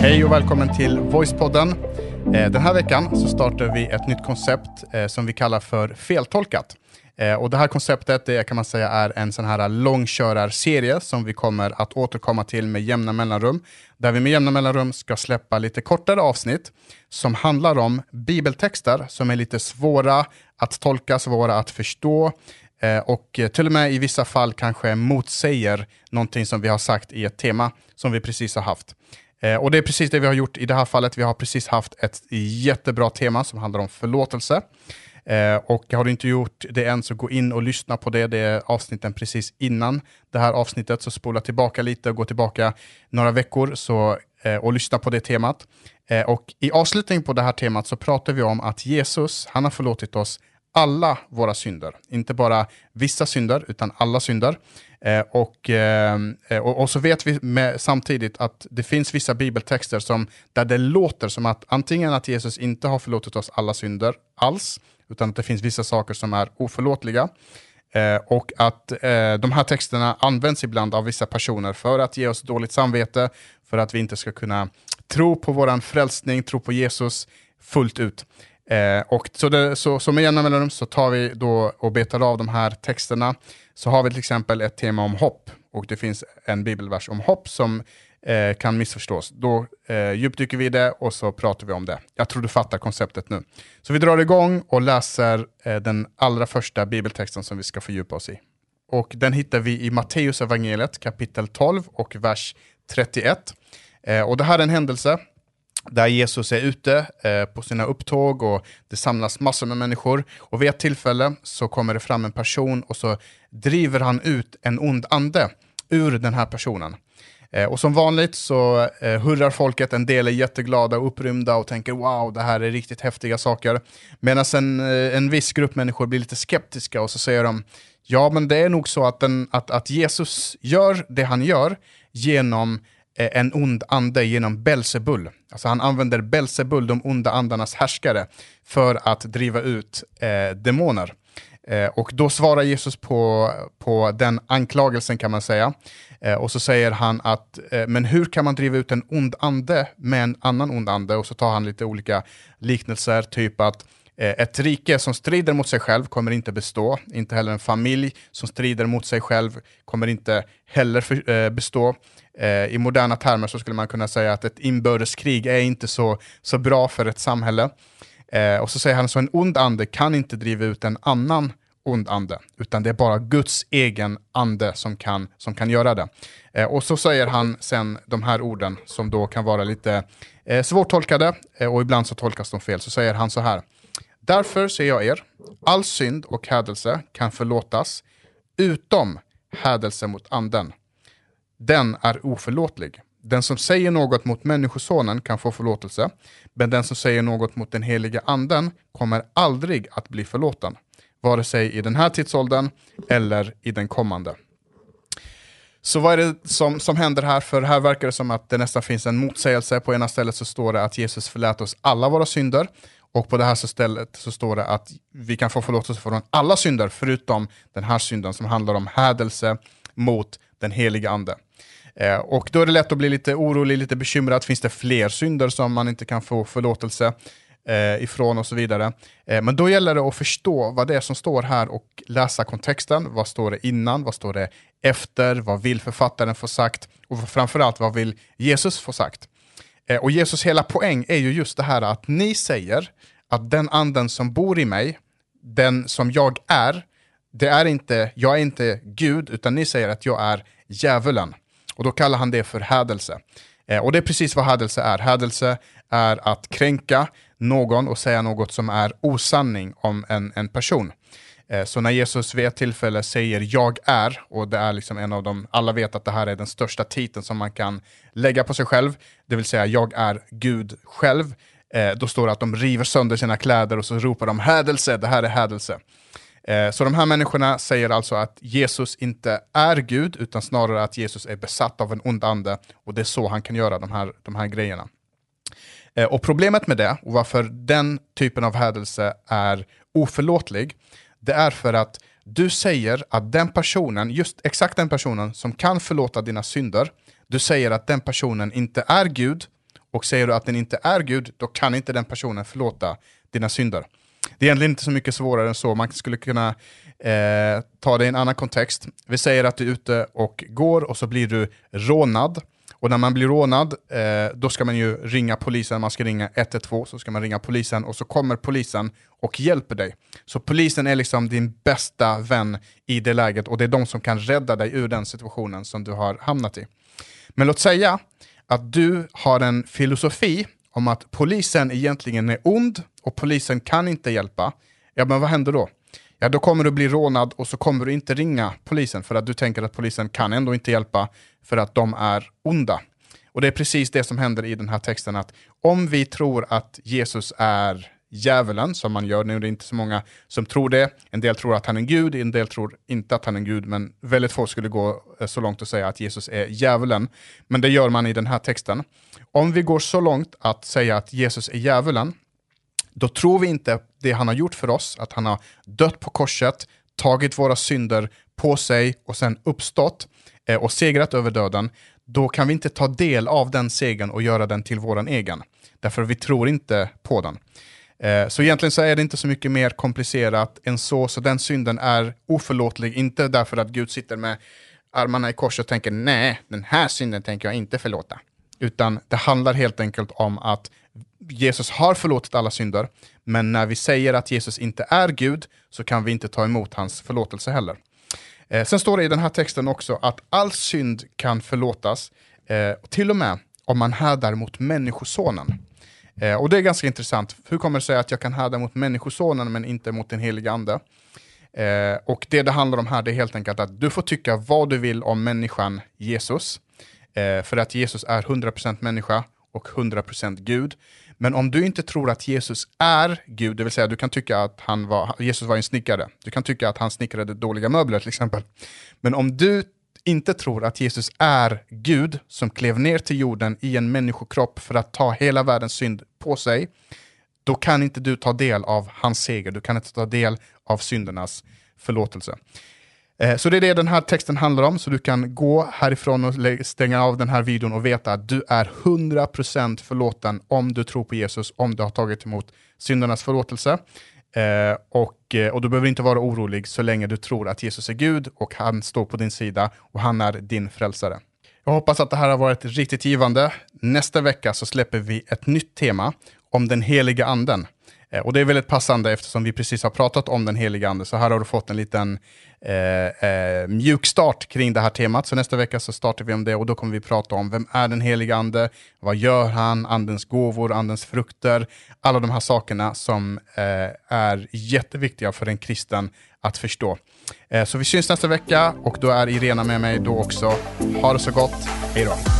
Hej och välkommen till Voicepodden. Den här veckan så startar vi ett nytt koncept som vi kallar för feltolkat. Och det här konceptet det kan man säga är en sån här långkörarserie som vi kommer att återkomma till med jämna mellanrum. Där vi med jämna mellanrum ska släppa lite kortare avsnitt som handlar om bibeltexter som är lite svåra att tolka, svåra att förstå. Och till och med i vissa fall kanske motsäger någonting som vi har sagt i ett tema som vi precis har haft. Och det är precis det vi har gjort i det här fallet. Vi har precis haft ett jättebra tema som handlar om förlåtelse. Och har du inte gjort det än så gå in och lyssna på det. Det är avsnitten precis innan det här avsnittet. Så spola tillbaka lite och gå tillbaka några veckor och lyssna på det temat. Och i avslutningen på det här temat så pratar vi om att Jesus, han har förlåtit oss alla våra synder. Inte bara vissa synder utan alla synder. Och så vet vi samtidigt att det finns vissa bibeltexter där det låter som att antingen att Jesus inte har förlåtit oss alla synder alls. Utan att det finns vissa saker som är oförlåtliga. Och att de här texterna används ibland av vissa personer för att ge oss dåligt samvete. För att vi inte ska kunna tro på våran frälsning, tro på Jesus fullt ut. Och så med jämna mellanrum så tar vi då och betar av de här texterna. Så har vi till exempel ett tema om hopp. Och det finns en bibelvers om hopp som kan missförstås. Då djupdyker vi i det och så pratar vi om det. Jag tror du fattar konceptet nu. Så vi drar igång och läser den allra första bibeltexten som vi ska fördjupa oss i. Och den hittar vi i Matteus evangeliet kapitel 12 och vers 31. Och det här är en händelse där Jesus är ute på sina upptåg och det samlas massor med människor. Och vid ett tillfälle så kommer det fram en person och så driver han ut en ond ande ur den här personen. Och som vanligt så hurrar folket, en del är jätteglada och upprymda och tänker wow, det här är riktigt häftiga saker. Medan en viss grupp människor blir lite skeptiska och så säger de ja men det är nog så att Jesus gör det han gör genom en ond ande, genom Beelsebul. Alltså han använder Beelsebul, de onda andarnas härskare, för att driva ut demoner. Och då svarar Jesus på den anklagelsen kan man säga. Och så säger han att men hur kan man driva ut en ond ande med en annan ond ande? Och så tar han lite olika liknelser, typ att ett rike som strider mot sig själv kommer inte bestå. Inte heller en familj som strider mot sig själv kommer inte heller bestå. I moderna termer så skulle man kunna säga att ett inbördeskrig är inte så bra för ett samhälle. Och så säger han så en ond ande kan inte driva ut en annan ond ande. Utan det är bara Guds egen ande som kan göra det. Och så säger han sen de här orden som då kan vara lite svårtolkade. Och ibland så tolkas de fel. Så säger han så här. Därför säger jag er, all synd och hädelse kan förlåtas utom hädelse mot anden. Den är oförlåtlig. Den som säger något mot människosonen kan få förlåtelse, men den som säger något mot den heliga anden kommer aldrig att bli förlåten, vare sig i den här tidsåldern eller i den kommande. Så vad är det som händer här? För här verkar det som att det nästan finns en motsägelse. På ena stället så står det att Jesus förlät oss alla våra synder. Och på det här stället så står det att vi kan få förlåtelse från alla synder förutom den här synden som handlar om hädelse mot den heliga ande. Och då är det lätt att bli lite orolig, lite bekymrad. Finns det fler synder som man inte kan få förlåtelse ifrån och så vidare. Men då gäller det att förstå vad det är som står här och läsa kontexten. Vad står det innan? Vad står det efter? Vad vill författaren få sagt? Och framförallt, vad vill Jesus få sagt? Och Jesus hela poäng är ju just det här att ni säger att den anden som bor i mig, den som jag är, jag är inte Gud, utan ni säger att jag är djävulen. Och då kallar han det för hädelse. Och det är precis vad hädelse är. Hädelse är att kränka någon och säga något som är osanning om en person. Så när Jesus vid ett tillfälle säger jag är, och det är liksom en av dem, alla vet att det här är den största titeln som man kan lägga på sig själv, det vill säga jag är Gud själv, då står det att de river sönder sina kläder och så ropar de hädelse, det här är hädelse. Så de här människorna säger alltså att Jesus inte är Gud utan snarare att Jesus är besatt av en ond ande och det är så han kan göra de här grejerna. Och problemet med det och varför den typen av hädelse är oförlåtlig, det är för att du säger att den personen, just exakt den personen som kan förlåta dina synder, du säger att den personen inte är Gud Och säger du att den inte är Gud, då kan inte den personen förlåta dina synder. Det är egentligen inte så mycket svårare än så. Man skulle kunna ta det i en annan kontext. Vi säger att du är ute och går och så blir du rånad. Och när man blir rånad, då ska man ju ringa polisen. Man ska ringa 112, så ska man ringa polisen. Och så kommer polisen och hjälper dig. Så polisen är liksom din bästa vän i det läget. Och det är de som kan rädda dig ur den situationen som du har hamnat i. Men låt säga att du har en filosofi om att polisen egentligen är ond och polisen kan inte hjälpa. Ja, men vad händer då? Ja, då kommer du bli rånad och så kommer du inte ringa polisen för att du tänker att polisen kan ändå inte hjälpa för att de är onda. Och det är precis det som händer i den här texten, att om vi tror att Jesus är djävulen, som man gör nu, det är inte så många som tror det. En del tror att han är en gud, en del tror inte att han är en gud, men väldigt få skulle gå så långt att säga att Jesus är djävulen. Men det gör man i den här texten. Om vi går så långt att säga att Jesus är djävulen, då tror vi inte det han har gjort för oss, att han har dött på korset, tagit våra synder på sig och sen uppstått och segrat över döden. Då kan vi inte ta del av den segern och göra den till våran egen. Därför vi tror inte på den. Så egentligen så är det inte så mycket mer komplicerat än så. Så den synden är oförlåtlig. Inte därför att Gud sitter med armarna i kors och tänker nej, den här synden tänker jag inte förlåta. Utan det handlar helt enkelt om att Jesus har förlåtit alla synder. Men när vi säger att Jesus inte är Gud, så kan vi inte ta emot hans förlåtelse heller. Sen står det i den här texten också att all synd kan förlåtas. Till och med om man härdar mot människosonen. Och det är ganska intressant. Hur kommer det sig att jag kan härda mot människosonen men inte mot den heliga ande? Och det handlar om här, det är helt enkelt att du får tycka vad du vill om människan Jesus. För att Jesus är 100% människa och 100% Gud. Men om du inte tror att Jesus är Gud, det vill säga du kan tycka att Jesus var en snickare. Du kan tycka att han snickrade dåliga möbler till exempel. Men om du inte tror att Jesus är Gud som klev ner till jorden i en människokropp för att ta hela världens synd på sig, då kan inte du ta del av hans seger. Du kan inte ta del av syndernas förlåtelse. Så det är det den här texten handlar om. Så du kan gå härifrån och stänga av den här videon och veta att du är 100% förlåten om du tror på Jesus, om du har tagit emot syndernas förlåtelse. Och du behöver inte vara orolig så länge du tror att Jesus är Gud och han står på din sida och han är din frälsare. Jag hoppas att det här har varit riktigt givande. Nästa vecka så släpper vi ett nytt tema om den heliga anden. Och det är väldigt passande eftersom vi precis har pratat om den heliga anden. Så här har du fått en liten mjuk start kring det här temat. Så nästa vecka så startar vi om det och då kommer vi prata om vem är den heliga ande? Vad gör han? Andens gåvor, andens frukter. Alla de här sakerna som är jätteviktiga för en kristen att förstå. Så vi syns nästa vecka och då är Irena med mig då också. Ha det så gott. Hej då!